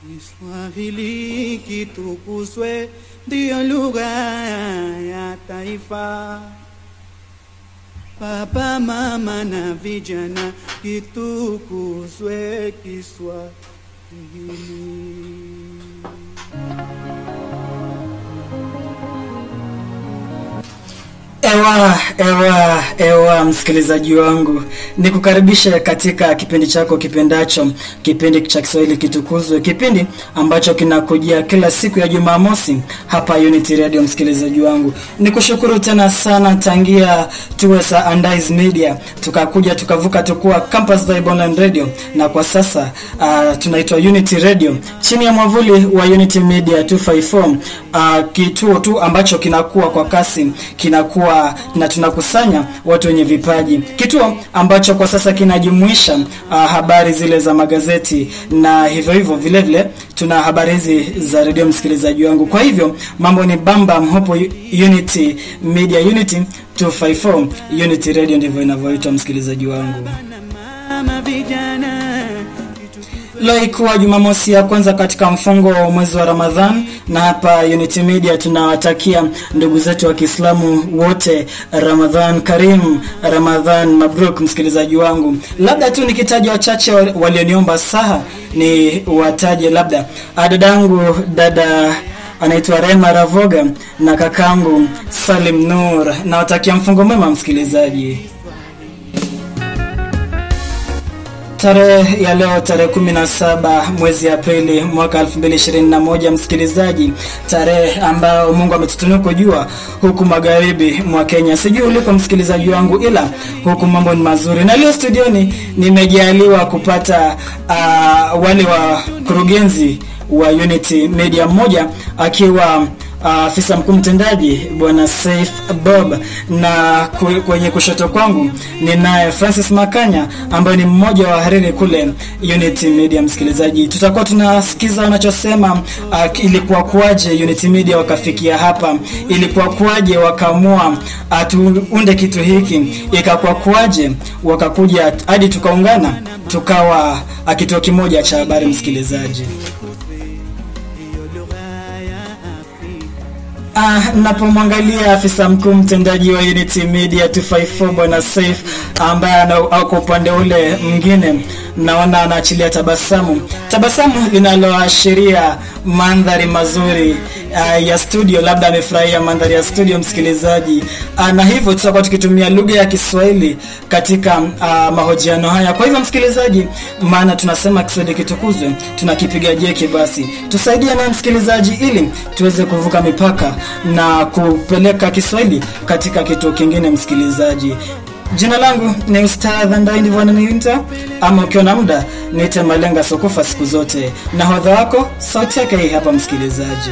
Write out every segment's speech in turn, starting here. Kiswahili kitukuzwe, ndiyo lugha ya taifa. Papa, mama na vijana, kitukuzwe Kiswahili. Ewa msikilizaji wangu, nikukaribisha katika kipindi chako kipendacho, kipindi cha Kiswahili kitukuzwe, kipindi ambacho kinakujia kila siku ya Jumamosi hapa Unity Radio. Msikilizaji wangu, nikushukuru tena sana tangia tuwe sa Andize Media, tukakuja tukavuka tukua Campus by Bonland Radio, na kwa sasa tunaitwa Unity Radio chini ya mwavuli wa Unity Media 254, kituo tu ambacho kinakuwa kwa kasi, kinakuwa na tunakusanya watu wenye vipaji. Kituo ambacho kwa sasa kinajumuisha habari zile za magazeti, na hivyo hivyo vile vile tuna habari hizi za radio, msikilizaji wangu. Kwa hivyo mambo ni bamba mhopo. Unity Media, Unity 254, Unity Radio ndivyo inavyoitwa, msikilizaji wangu. Leo ikuwa Jumamosi ya kwanza katika mfungo wa mwezi wa Ramadhan, na hapa Unity Media tunawatakia ndugu zetu wa Kiislamu wote Ramadhan Karim, Ramadhan Mabruk, msikilizaji wangu. Labda tu nikitaja wachache walioniomba saha ni wataje, labda dadangu, dada anaitwa Rema Ravoga na kakangu Salim Nur, na watakia mfungo mwema, msikilizaji. Tarehe ya leo, tarehe 17 mwezi Aprili mwaka 2021, msikilizaji, tarehe ambao Mungu ametutunuku jua huku magharibi mwa Kenya. Sijui uliko, msikilizaji wangu, ila huku mambo ni mazuri. Na leo studioni nimejaliwa kupata wale wa kurugenzi wa Unity Media, moja akiwa afisa mkuu mtendaji Bwana Saif Bob, na kwenye kushoto kwangu ninaye Francis Makanya ambaye ni mmoja wa hariri kule Unity Media, msikilizaji. Tutakuwa tunasikiza wanachosema, ilikuwa kuaje Unity Media wakafikia hapa, ilikuwa kuaje wakaamua tuunde kitu hiki, ikakuwa kuaje wakakuja hadi tukaungana tukawa kituo kimoja cha habari, msikilizaji. Napomwangalia afisa mkuu mtendaji wa Unity Media 254 Bwana Saif ambaye ako upande ule mwingine, naona anaachilia tabasamu linaloashiria mandhari mazuri ya studio. Labda amefurahia mandhari ya studio, msikilizaji, na hivyo tutakuwa tukitumia lugha ya Kiswahili katika mahojiano haya. Kwa hivyo, msikilizaji, maana tunasema Kiswahili kitukuzwe, tunakipiga jeki, basi tusaidie na msikilizaji ili tuweze kuvuka mipaka na kupeleka Kiswahili katika kitu kingine, msikilizaji. Jina langu ni Ustadh Andaini Vananiinta, ama ukiwa na muda niite Malenga Sokofa siku zote, na hodha wako sauti yake hapa, msikilizaji.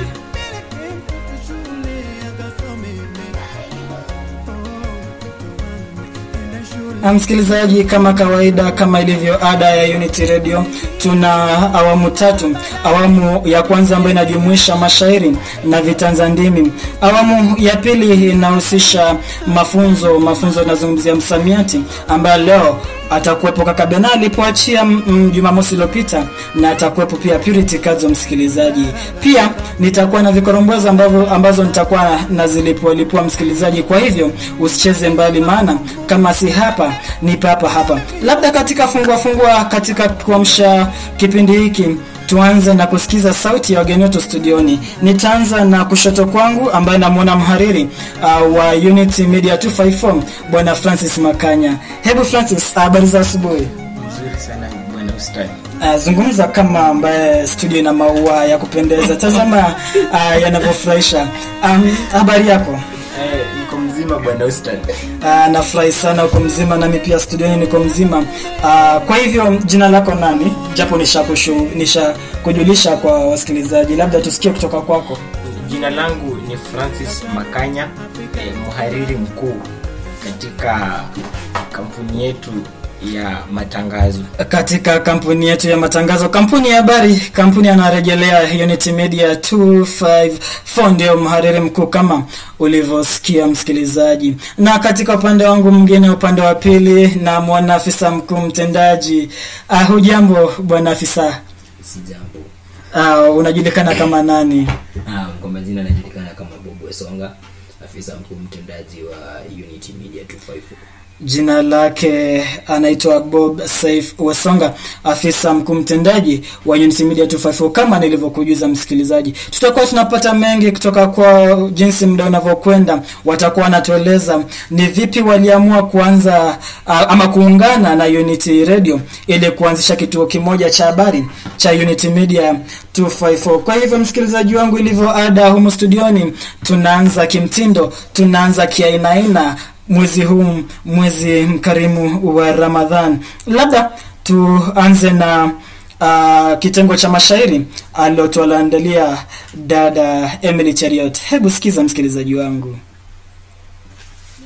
Msikilizaji, kama kawaida, kama ilivyo ada ya Unity Radio, tuna awamu tatu. Awamu ya kwanza ambayo inajumuisha mashairi na vitanza ndimi. Awamu ya pili inahusisha mafunzo yanazungumzia msamiati, ambayo leo atakuwepo Kaka Benali alipoachia Jumamosi iliyopita, na atakuwepo pia Purity Kadzo, msikilizaji. Pia nitakuwa na vikorombozo ambazo nitakuwa nazilipua, msikilizaji. Kwa hivyo usicheze mbali, maana kama si hapa ni papa hapa. Labda katika fungua katika kuamsha kipindi hiki, tuanze na kusikiza sauti ya wageni wetu studioni. Nitaanza na kushoto kwangu ambaye namuona mhariri wa Unity Media 254 Bwana Francis Makanya. Hebu Francis, habari za asubuhi? Nzuri sana bwana Ustadh. Zungumza kama ambaye studio ina maua ya kupendeza. Tazama yanavyofurahisha. Habari yako? Niko mzima bwana Ustadh. Nafurahi sana uko mzima, nami pia studioni niko mzima. Kwa hivyo, jina lako nani? Japo nishakujulisha kwa wasikilizaji, labda tusikie kutoka kwako. Jina langu ni Francis Makanya, mhariri mkuu katika kampuni yetu ya matangazo. Katika kampuni yetu ya matangazo, kampuni ya habari, kampuni anarejelea Unity Media 254 ndio mhariri mkuu kama ulivyosikia msikilizaji. Na katika upande wangu mwingine, upande wa pili, na mwana afisa mkuu mtendaji. Hujambo bwana afisa? Sijambo. Unajulikana kama nani? Kwa majina najulikana kama Bobo Esonga, afisa mkuu mtendaji wa Unity Media 254. Jina lake anaitwa Bob Saif Wesonga, afisa mkuu mtendaji wa Unity Media 254. Kama nilivyokujuza msikilizaji, tutakuwa tunapata mengi kutoka kwa jinsi muda unavyokwenda. Watakuwa wanatueleza ni vipi waliamua kuanza ama kuungana na Unity Radio ili kuanzisha kituo kimoja cha habari cha Unity Media 254. Kwa hivyo msikilizaji wangu, ilivyo ada humu studioni, tunaanza kimtindo, tunaanza kiainaina mwezi mkarimu wa Ramadhan. Labda tuanze na kitengo cha mashairi aliyotuandalia dada Emily Chariot. Hebu sikiza msikilizaji wangu.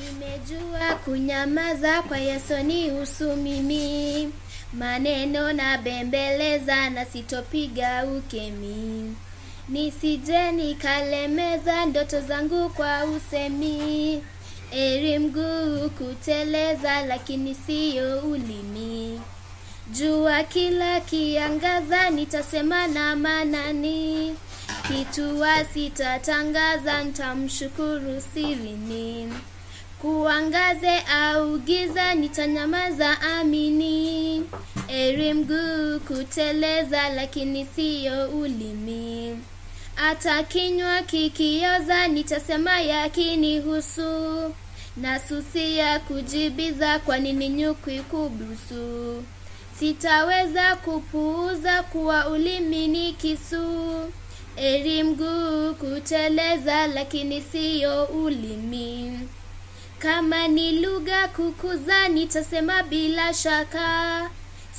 Nimejua kunyamaza kwa Yesu ni usumimi, maneno na bembeleza na sitopiga ukemi, nisije nikalemeza ndoto zangu kwa usemi, eri mguu kuteleza lakini siyo ulimi, jua kila kiangaza nitasema na manani, kitu sitatangaza nitamshukuru sirini, kuangaze au giza nitanyamaza amini, eri mguu kuteleza lakini siyo ulimi, ata kinywa kikioza nitasema yakini husu, na susia kujibiza kwa nini nyukwi kubusu, sitaweza kupuuza kuwa ulimi ni kisu, eri mguu kuteleza lakini siyo ulimi, kama ni lugha kukuza nitasema bila shaka,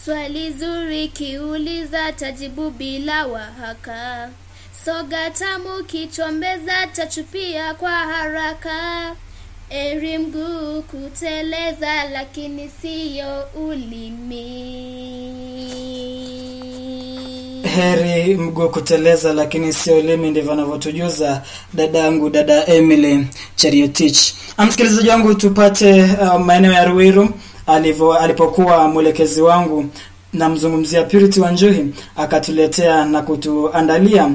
swali zuri kiuliza tajibu bila wahaka, soga tamu kichombeza tachupia kwa haraka, eri mguu kuteleza lakini siyo ulimi. Heri mguu kuteleza lakini siyo ulimi, ndivyo anavyotujuza dadangu dada Emily Chariotich. Msikilizaji wangu, tupate maeneo ya Ruiru alipokuwa mwelekezi wangu na mzungumzia Purity Wanjuhi, akatuletea na kutuandalia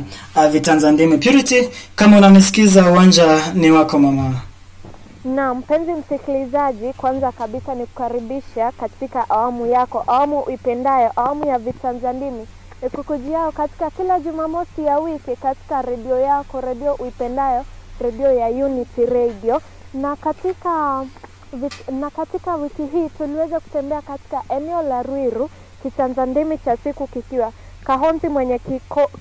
vitanza ndimi. Purity, kama unanisikiza, uwanja ni wako mama. Na mpenzi msikilizaji, kwanza kabisa ni kukaribisha katika awamu yako, awamu uipendayo, awamu ya vitanza ndimi, kukujiao katika kila Jumamosi ya wiki katika radio yako, radio uipendayo, radio ya Unity Radio. Na katika wiki hii tuliweza kutembea katika eneo la Ruiru, kitanza ndimi cha siku kikiwa kahonzi mwenye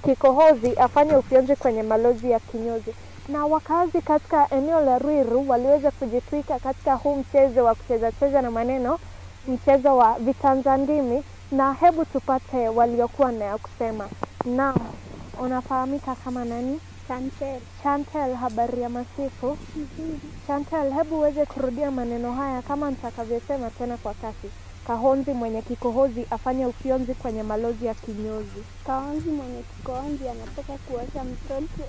kikohozi afanye ufyonzi kwenye malozi ya kinyozi. Na wakazi katika eneo la Ruiru waliweza kujitwika katika huu mchezo wa kucheza na maneno, mchezo wa vitanza ndimi, na hebu tupate waliokuwa na ya kusema. Na unafahamika kama nani? Chantel. Chantel, habari ya masifu. Chantel, hebu uweze kurudia maneno haya kama nitakavyosema tena kwa kasi. Kahonzi mwenye kikohozi afanya ufyonzi kwenye malozi ya kinyozi. Kahonzi mwenye kikohozi anataka kuosha mtoto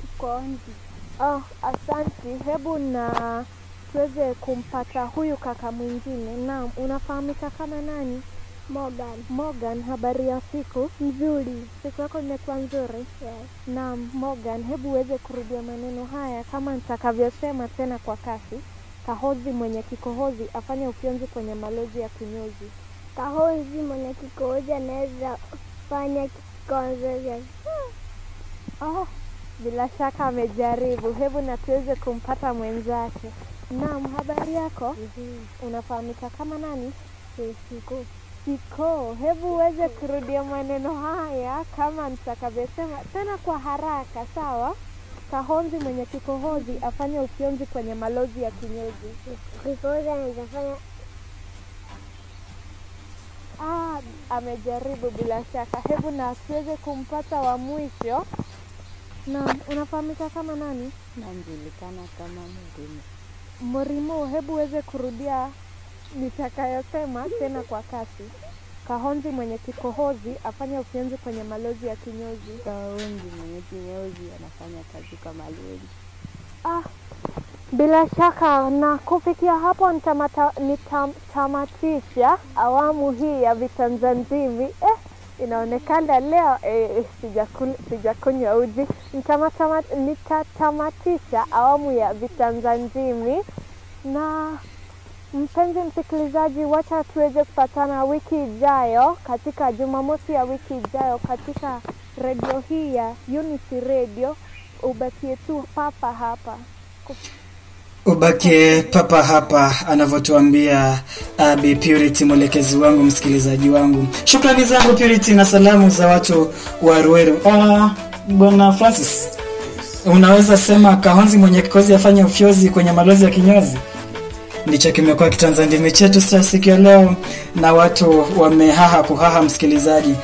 kikohozi. Asante. Hebu na tuweze kumpata huyu kaka mwingine. Naam, unafahamika kama nani? Morgan. Morgan, habari ya siku? Nzuri. Siku yako imekuwa nzuri? Yes. Naam, Morgan, hebu uweze kurudia maneno haya kama nitakavyosema tena kwa kasi. Kahozi mwenye kikohozi afanye ufyonzi kwenye malozi ya kinyozi. Kahozi mwenye kikohozi anaweza fanya kikohozi. Bila shaka amejaribu. Hebu na tuweze kumpata mwenzake. Naam, habari yako? Unafahamika kama nani? Siku. Siko, hebu uweze kurudia maneno haya kama nitakavyosema tena kwa haraka, sawa? Kahonzi mwenye kikohozi afanye ufyonzi kwenye malozi ya kinyozi. Kikohozi anafanya amejaribu bila shaka. Hebu na tuweze kumpata wa mwisho. Na unafahamika kama nani? Najulikana kama Murimo. Hebu uweze kurudia nitakayosema tena kwa kasi. Kahonzi mwenye kikohozi afanya ufyenzi kwenye malozi ya kinyozi. Kahonzi mwenye kinyozi anafanya kazi kama lori. Ah, bila shaka na kufikia hapo nitamatisha awamu hii ya vitanzanzivi. Inaonekana leo sijakunywa uji. Nitatamatisha awamu ya vitanzanzivi. Na mpenzi msikilizaji, wacha tuweze kupatana wiki ijayo katika Jumamosi ya wiki ijayo katika radio hii ya Unity Radio. Ubakie tu papa hapa. Ubake papa hapa anavyotuambia Abi Purity, mwelekezi wangu, msikilizaji wangu. Shukrani zangu Purity na salamu za watu wa Ruero. Bwana Francis, unaweza sema kahonzi mwenye kikozi afanya ufyozi kwenye malozi ya kinyozi? Ndicho kimekuwa kitanzanime chetu siku ya leo, na watu wamehaha kuhaha msikilizaji.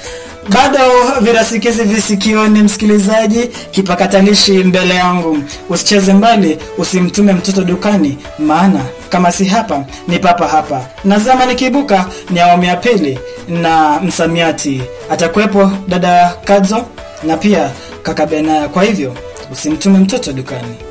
Bado virasikizi visikioni msikilizaji, kipakatalishi mbele yangu. Usicheze mbali, usimtume mtoto dukani, maana kama si hapa ni papa hapa. Na zama nikibuka ni awamu ya pili na msamiati atakuepo dada Kadzo na pia kaka Benaya. Kwa hivyo usimtume mtoto dukani.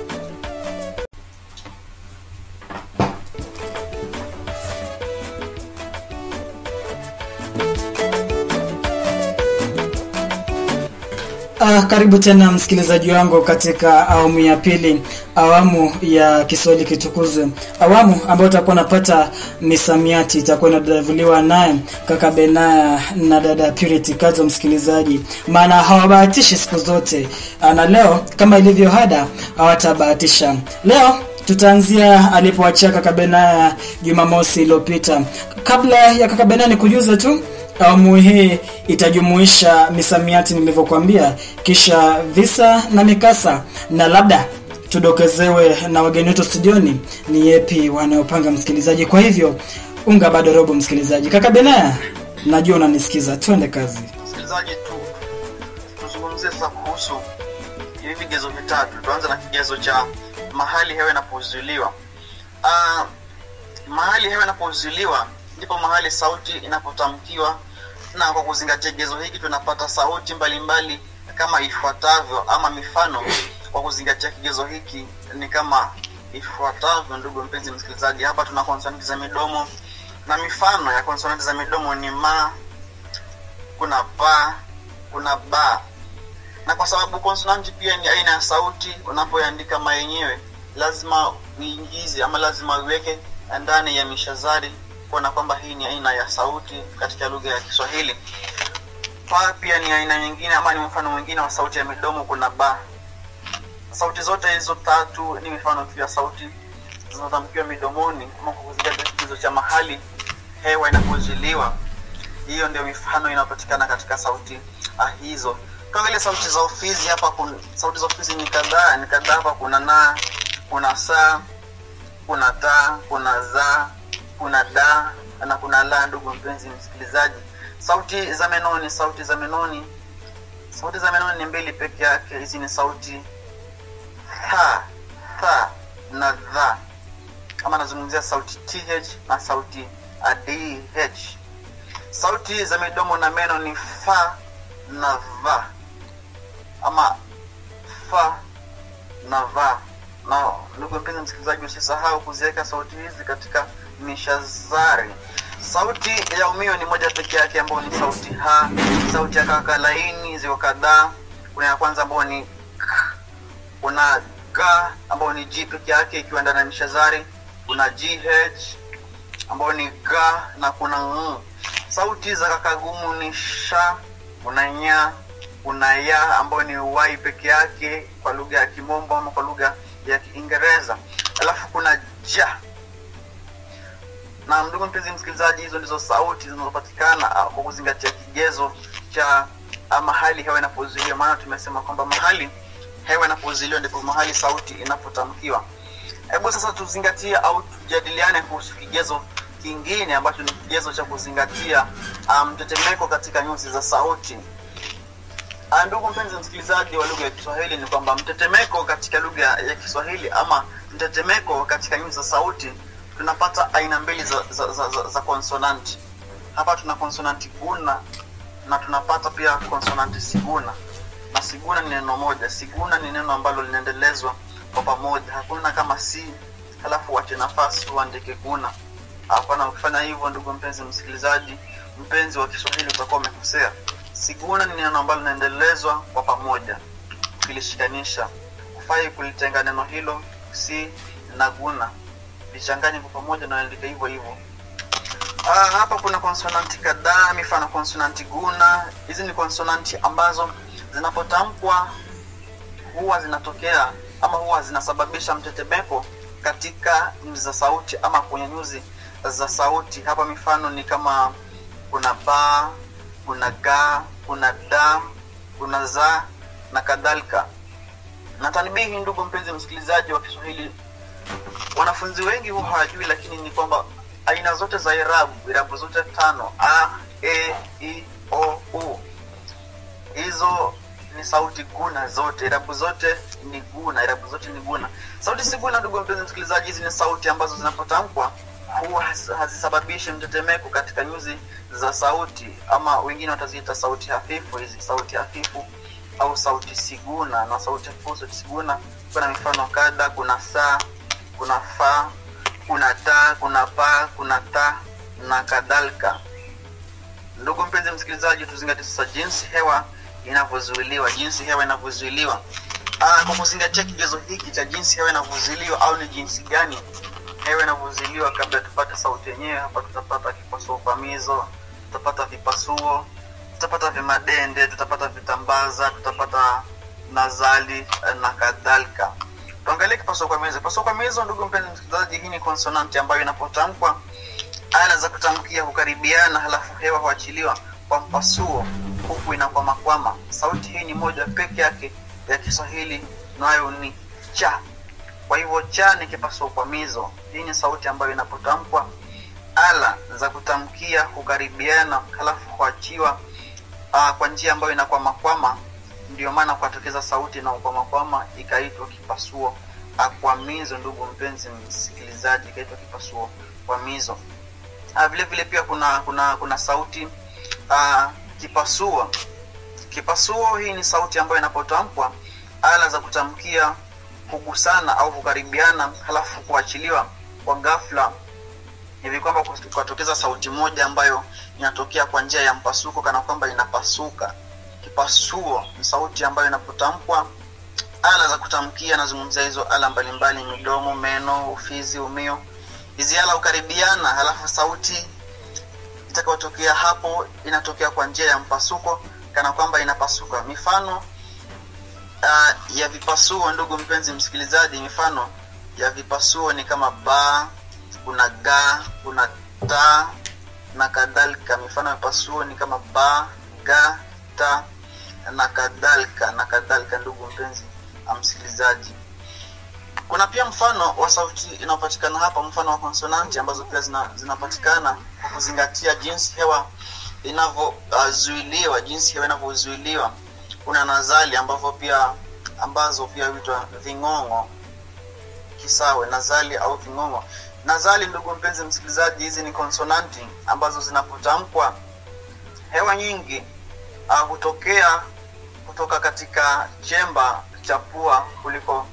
Karibu tena msikilizaji wangu katika awamu ya pili, awamu ya Kiswahili kitukuzwe. Awamu ambayo utakuwa unapata misamiati, itakuwa inadavuliwa naye kaka Benaya na dada Purity Kazo msikilizaji. Maana hawabahatishi siku zote, na leo kama ilivyo hada hawatabahatisha. Leo tutaanzia alipoachia kaka Benaya Jumamosi iliyopita. Kabla ya kaka Benaya nikujuze tu, awamu hii itajumuisha misamiati nilivyokuambia, kisha visa na mikasa, na labda tudokezewe na wageni wetu studioni ni yepi wanaopanga msikilizaji. Kwa hivyo unga bado robo msikilizaji. Kaka Benaya, najua unanisikiza, twende kazi. Msikilizaji tuzungumzie sasa kuhusu hivi vigezo vitatu. Tuanze na kigezo cha mahali hewa inapozuiliwa. Mahali hewa inapozuiliwa ndipo mahali sauti inapotamkiwa, na kwa kuzingatia kigezo hiki tunapata sauti mbalimbali kama ifuatavyo, ama mifano kwa kuzingatia kigezo hiki ni kama ifuatavyo. Ndugu mpenzi msikilizaji, hapa tuna konsonanti za midomo, na mifano ya konsonanti za midomo ni ma, kuna pa, kuna ba. Na kwa sababu konsonanti pia ni aina ya sauti, unapoandika ma yenyewe lazima uingize ama lazima uweke ndani ya mishazari kuona kwamba hii ni aina ya sauti katika lugha ya Kiswahili. Pa pia ni aina nyingine ama ni mfano mwingine wa sauti ya midomo, kuna ba. Sauti zote hizo tatu ni mifano tu ya sauti zinazotamkiwa midomoni kama kuzingatia kigezo cha mahali hewa inapozuiliwa. Hiyo ndio mifano inayopatikana katika sauti hizo. Tuangalie sauti za ofisi hapa. Sauti za ofisi ni kadhaa, hapa kuna na, kuna sa, kuna ta, kuna za, kuna da na kuna la. Ndugu mpenzi msikilizaji, sauti za menoni, ni mbili pekee yake. Hizi ni sauti tha na dha. Kama nazungumzia sauti th na sauti adh. Sauti za midomo na meno ni fa na va, ama fa na va. Na ndugu mpenzi msikilizaji, usisahau kuziweka sauti hizi katika mishazari. Sauti ya umio ni moja pekee yake ambayo ni sauti ha. Sauti ya kaka laini ziko kadhaa. Kuna ya kwanza ambayo ni kuna ga ambayo ni g pekee yake ikiwa ndani ya mishazari. Kuna gh ambayo ni ga na kuna ng. Sauti za kaka gumu ni sha, kuna nya, kuna ya ambayo ni y pekee yake kwa lugha ya Kimombo ama kwa lugha ya Kiingereza. Alafu kuna ja. Na ndugu mpenzi msikilizaji, hizo ndizo sauti zinazopatikana kwa kuzingatia kigezo cha mahali hewa inapozuiliwa. Maana tumesema kwamba mahali hewa inapozuiliwa ndipo mahali sauti inapotamkiwa. Hebu sasa tuzingatie au tujadiliane kuhusu kigezo kingine ambacho ni kigezo cha kuzingatia mtetemeko katika nyuzi za sauti. Ndugu mpenzi msikilizaji wa lugha ya Kiswahili, ni kwamba mtetemeko katika lugha ya Kiswahili ama mtetemeko katika nyuzi za sauti tunapata aina mbili za konsonanti. Hapa tuna konsonanti guna na tunapata pia konsonanti siguna. Na siguna ni neno moja. Siguna ni neno ambalo linaendelezwa kwa pamoja. Hakuna kama si halafu wache nafasi uandike guna. Hapana, ukifanya hivyo ndugu mpenzi msikilizaji, mpenzi wa Kiswahili, utakuwa umekosea. Siguna ni neno ambalo linaendelezwa kwa pamoja. Ukilishikanisha, hufai kulitenga neno hilo si na guna. Vichanganye kwa pamoja na andika hivyo hivyo. Hapa kuna konsonanti kadhaa, mifano konsonanti guna. Hizi ni konsonanti ambazo zinapotamkwa huwa zinatokea ama huwa zinasababisha mtetemeko katika nyuzi za sauti ama kwenye nyuzi za sauti. Hapa mifano ni kama kuna ba, kuna ga, kuna da, kuna za na kadhalika. Na tanbihi ndugu mpenzi msikilizaji wa Kiswahili, wanafunzi wengi huwa hawajui, lakini ni kwamba aina zote za irabu zote tano, a, e, i, o, u, hizo ni sauti guna zote. Irabu zote ni guna. Sauti siguna ndugu mpenzi msikilizaji, hizi ni sauti ambazo zinapotamkwa huwa hazisababishi mtetemeko katika nyuzi za sauti, ama wengine wataziita sauti hafifu. Hizi sauti hafifu au sauti siguna na sauti hafifu siguna, kuna mifano kadha. Kuna saa, kuna fa, kuna ta, kuna pa, kuna ta na kadhalika. Ndugu mpenzi msikilizaji, tuzingatie sasa jinsi hewa inavyozuiliwa. Kwa kuzingatia kigezo hiki cha jinsi hewa inavyozuiliwa au ni jinsi gani hewa inavyozuiliwa, kabla tupate sauti yenyewe, hapa tutapata kipasuo pamizo, tutapata vipasuo, tutapata vimadende, tutapata vitambaza, tutapata nazali na kadhalika. Tuangalie kipasuo pamizo. Kipasuo pamizo ndugu mpenzi msikilizaji, hii ni konsonanti ambayo inapotamkwa ana za kutamkia hukaribiana, halafu hewa huachiliwa kwa mpasuo huku inakwamakwama. Sauti hii ni moja pekee yake ya Kiswahili, nayo ni cha. Kwa hivyo cha ni kipasuo pamizo. Hii ni sauti ambayo inapotamkwa ala za kutamkia hukaribiana, halafu huachiwa kwa njia ambayo inakwamakwama. Ndio maana kwatokeza sauti na kwamakwama ikaitwa kipasuo pamizo ndugu mpenzi msikilizaji, ikaitwa kipasuo pamizo. Vile vile pia kuna sauti kipasuo. Kipasuo hii ni sauti ambayo inapotamkwa ala za kutamkia hugusana au hukaribiana, halafu kuachiliwa kwa ghafla, hivi kwamba kutokeza sauti moja ambayo inatokea kwa njia ya mpasuko, kana kwamba inapasuka. Kipasuo ni sauti ambayo inapotamkwa ala za kutamkia, nazungumzia hizo ala mbalimbali: midomo, meno, ufizi, umio. Hizi ala hukaribiana, halafu sauti itakayotokea hapo inatokea kwa njia ya mpasuko, kana kwamba inapasuka. Mifano ya vipasuo ndugu mpenzi msikilizaji, mifano ya vipasuo ni kama ba, kuna ga, kuna ta na kadhalika. Mifano ya vipasuo ni kama ba, ga, ta na kadhalika ndugu mpenzi msikilizaji. Kuna pia mfano wa sauti inayopatikana hapa, mfano wa konsonanti ambazo pia zinapatikana kwa kuzingatia jinsi hewa inavyozuiliwa. Kuna nazali ambazo pia huitwa vingongo, kisawe, nazali au vingongo. Nazali ndugu mpenzi msikilizaji, hizi ni konsonanti ambazo zinapotamkwa hewa nyingi hutokea kutoka katika chemba cha pua kuliko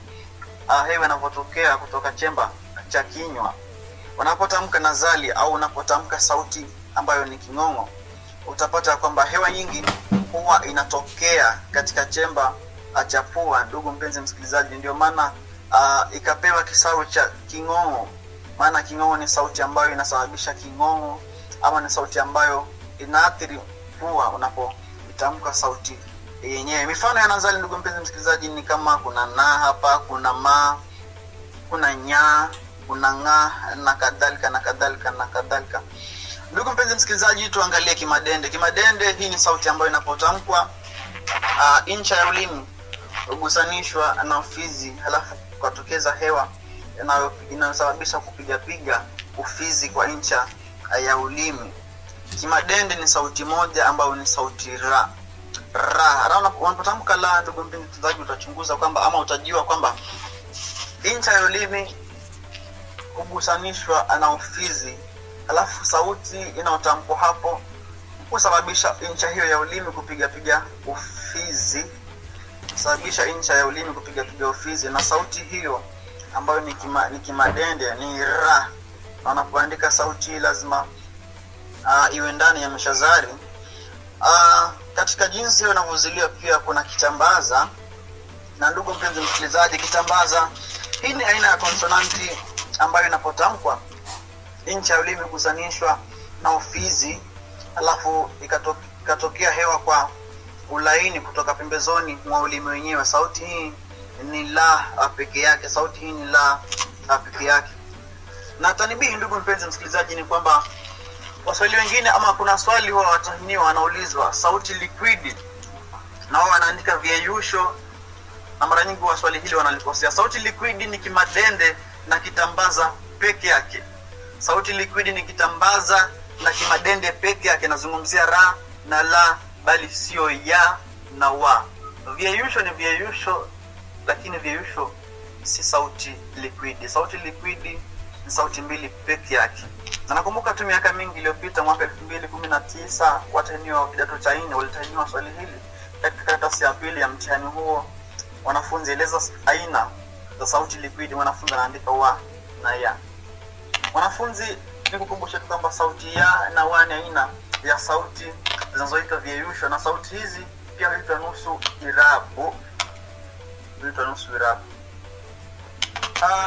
hewa inapotokea kutoka chemba cha kinywa. Unapotamka nazali au unapotamka sauti ambayo ni kingongo, utapata kwamba hewa nyingi huwa inatokea katika chemba cha pua ndugu mpenzi msikilizaji. Ndio maana ikapewa kisawe cha kingongo, maana kingongo ni sauti ambayo inasababisha kingongo, ama ni sauti ambayo inaathiri pua unapotamka sauti yenyewe. Mifano ya nazali ndugu mpenzi msikilizaji ni kama kuna na hapa, kuna ma, kuna nya, kuna nga na kadhalika. Ndugu mpenzi msikilizaji, tuangalie kimadende. Kimadende hii ni sauti ambayo inapotamkwa incha ya ulimi ugusanishwa na ufizi, halafu kutokeza hewa inasababisha kupiga ufizi kwa incha ya ulimi. Kimadende ni sauti moja ambayo ni sauti ra. Unapotamka la ndugu mpenzi msikilizaji, utachunguza kwamba ama utajua kwamba incha ya ulimi kugusanishwa na ufizi, alafu sauti inaotamkwa hapo husababisha ncha hiyo ya ulimi kupigapiga ufizi, husababisha ncha ya ulimi kupigapiga ufizi, na sauti hiyo ambayo ni kimadende ni ra, na unapoandika sauti lazima iwe ndani ya mshazari. Katika jinsi unavoziliwa pia kuna kitambaza. Na ndugu mpenzi msikilizaji, kitambaza hii ni aina ya konsonanti ambayo inapotamkwa ncha ya ulimi kusanishwa na ufizi, alafu ikatokea hewa kwa ulaini kutoka pembezoni mwa ulimi wenyewe. Sauti hii ni la peke yake, sauti hii ni la peke yake. Na tanibihi ndugu mpenzi msikilizaji ni kwamba waswali wengine, ama kuna swali huwa watahiniwa wanaulizwa sauti liquidi, na huwa wanaandika vyeyusho, na mara nyingi wa swali hili wanalikosea. Sauti liquidi ni kimadende na kitambaza peke yake. Sauti liquidi ni kitambaza na kimadende peke yake, nazungumzia ra na la, bali sio ya na wa. Vyeyusho ni vyeyusho, lakini vyeyusho si sauti liquidi. Sauti liquidi ni sauti mbili peke yake. Na nakumbuka tu miaka mingi iliyopita mwaka 2019 watahiniwa wa kidato cha 4 walitahiniwa swali hili. Katika karatasi ya pili ya mtihani huo, wanafunzi eleza aina za sauti liquidi, wanafunzi anaandika wa na ya. Wanafunzi nikukumbusha kwamba sauti ya na wa ni aina ya sauti zinazoitwa vyeyusho, na sauti hizi pia huitwa nusu irabu. Huitwa nusu irabu.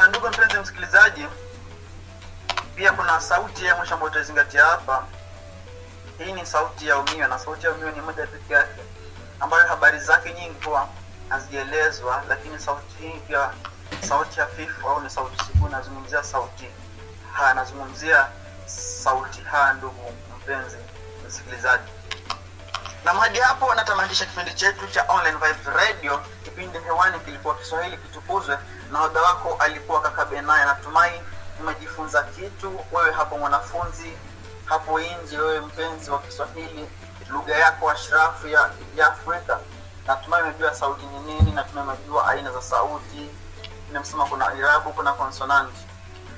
Ndugu mpenzi msikilizaji, pia kuna sauti ya mwisho ambayo tuzingatia hapa. Hii ni sauti ya umio, na sauti ya umio ni moja pekee yake ambayo habari zake nyingi kwa hazielezwa, lakini sauti hii pia sauti hafifu au ni sauti sukuni. Nazungumzia sauti ha, nazungumzia sauti ha ndugu mpenzi msikilizaji. Na hadi hapo natamatisha kipindi chetu cha Online Vibe Radio. Kipindi hewani kilikuwa Kiswahili kitukuzwe, na hodha wako alikuwa Kaka Benaya. Natumai umejifunza kitu, wewe hapo mwanafunzi, hapo nje, wewe mpenzi wa Kiswahili, lugha yako ashrafu ya Afrika. Natumai umejua sauti ni nini, natumai umejua aina za sauti. Nimesema kuna irabu, kuna konsonanti.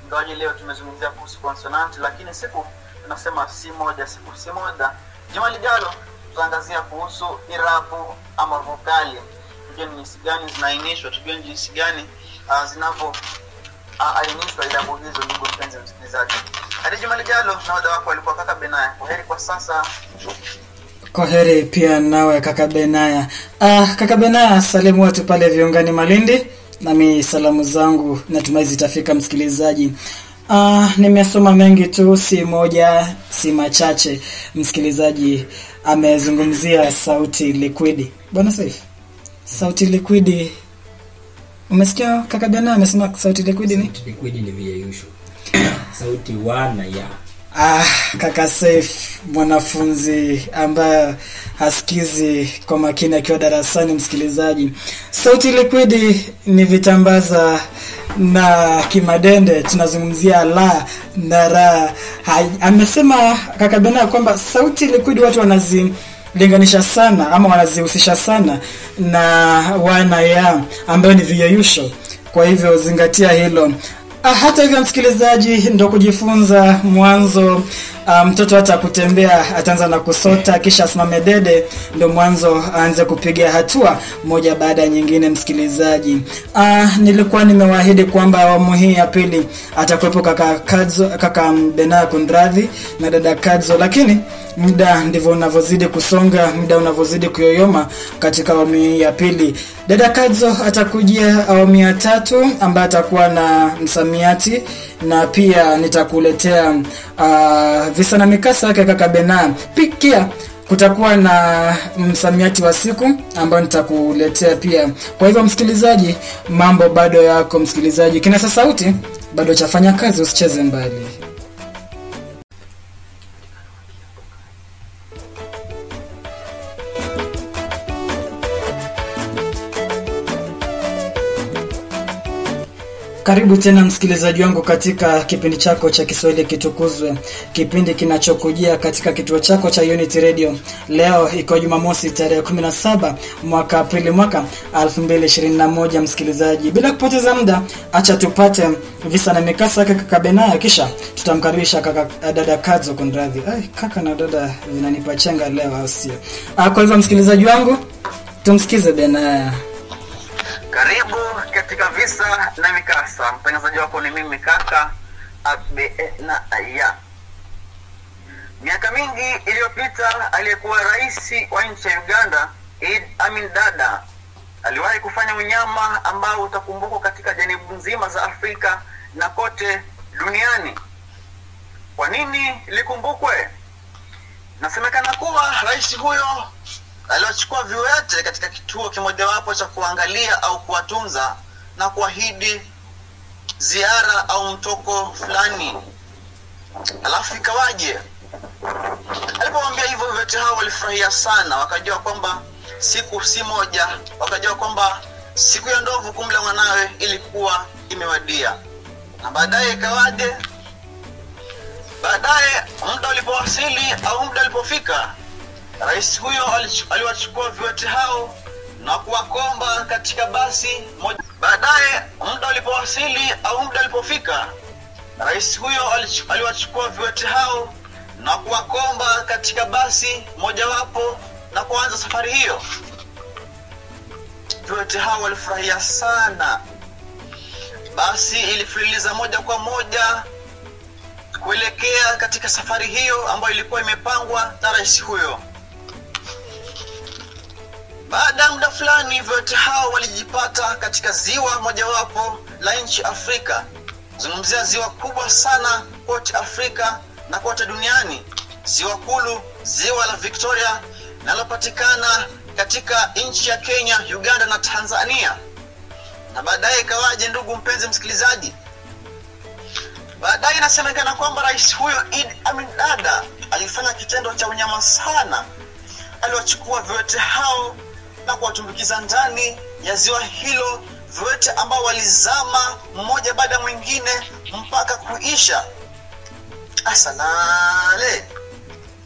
Ingawaje leo tumezungumzia kuhusu konsonanti, lakini siku tunasema si moja, siku si moja. Juma lijalo tutaangazia kuhusu irabu ama vokali. Tujue ni jinsi gani zinaainishwa, tujue ni jinsi gani zinavyo ainishwa irabu hizo ndugu mpenzi msikilizaji. Hadi juma lijalo, nahodha wako alikuwa Kaka Benaya. Kwaheri kwa sasa. Kwaheri pia nawe Kaka Benaya. Kaka Benaya, salimu watu pale Viungani Malindi, nami salamu zangu natumai zitafika msikilizaji. Nimesoma mengi tu, si moja si machache. Msikilizaji amezungumzia sauti liquidi. Bwana Saif, sauti liquidi umesikia? Kaka Benaya amesema sauti liquidi ni vyeyusho. Sauti wa na ya. Kaka Saif, mwanafunzi ambaye hasikizi kwa makini akiwa darasani msikilizaji. Sauti liquidi ni vitambaza na kimadende, tunazungumzia la na ra. Amesema Kaka Benaya kwamba sauti liquidi watu wanazilinganisha sana ama wanazihusisha sana na wana ya ambayo ni vyeyusho. Kwa hivyo zingatia hilo. Hata hivyo msikilizaji, ndo kujifunza mwanzo. Mtoto hata kutembea ataanza na kusota, kisha asimame dede, ndo mwanzo aanze kupiga hatua moja baada nyingine msikilizaji. Nilikuwa nimewaahidi kwamba awamu hii ya pili atakuwepo Kaka Benaya Kundradhi na Dada Kadzo, lakini muda ndivyo unavozidi kusonga, muda unavozidi kuyoyoma. Katika awamu hii ya pili Dada Kadzo atakujia awamu ya 3 ambaye atakuwa na msamiati, na pia nitakuletea visa na mikasa yake Kaka Benaya. Pikia kutakuwa na msamiati wa siku ambao nitakuletea pia. Kwa hivyo msikilizaji, mambo bado yako msikilizaji. Kinasa sauti bado chafanya kazi, usicheze mbali. Karibu tena msikilizaji wangu katika kipindi chako cha Kiswahili Kitukuzwe, kipindi kinachokujia katika kituo chako cha Unity Radio. Leo iko Jumamosi tarehe 17 mwaka Aprili mwaka 2021 msikilizaji. Bila kupoteza muda, acha tupate visa na mikasa kaka Kabenaya, kisha tutamkaribisha kaka dada Kadzo Kondradi. Kaka na dada vinanipa chenga leo au sio? Kwa hivyo msikilizaji wangu, tumsikize Benaya. Karibu katika visa na mikasa. Mtangazaji wako ni mimi kaka Abena Aya. Miaka mingi iliyopita, aliyekuwa rais wa nchi ya Uganda Idi Amin Dada aliwahi kufanya unyama ambao utakumbukwa katika janibu nzima za Afrika na kote duniani. Kwa nini likumbukwe? Nasemekana kuwa rais huyo alichukua viwete katika kituo kimojawapo cha kuangalia au kuwatunza na kuahidi ziara au mtoko fulani. Alafu ikawaje? Alipowaambia hivyo, viwete hao walifurahia sana, wakajua kwamba siku si moja, wakajua kwamba siku ya ndovu kumla mwanawe ilikuwa imewadia. Na baadaye ikawaje? Baadaye muda ulipowasili au muda ulipofika, rais huyo aliwachukua viwete hao na kuwakomba katika basi moja. Baadaye muda ulipowasili au muda ulipofika, rais huyo aliwachukua viwete hao na kuwakomba katika basi mojawapo na kuanza safari hiyo. Viwete hao walifurahia sana. Basi ilifululiza moja kwa moja kuelekea katika safari hiyo ambayo ilikuwa imepangwa na rais huyo. Baada ya muda fulani, viwete hao walijipata katika ziwa mojawapo la nchi Afrika. Zungumzia ziwa kubwa sana kote Afrika na kote duniani. Ziwa kulu, ziwa la Victoria, linalopatikana katika nchi ya Kenya, Uganda na Tanzania. Na baadaye ikawaje ndugu mpenzi msikilizaji? Baadaye inasemekana kwamba rais huyo Idi Amin Dada alifanya kitendo cha unyama sana. Aliwachukua viwete hao na kuwatumbukiza ndani ya ziwa hilo, viwete ambao walizama mmoja baada mwingine mpaka kuisha. Asalale.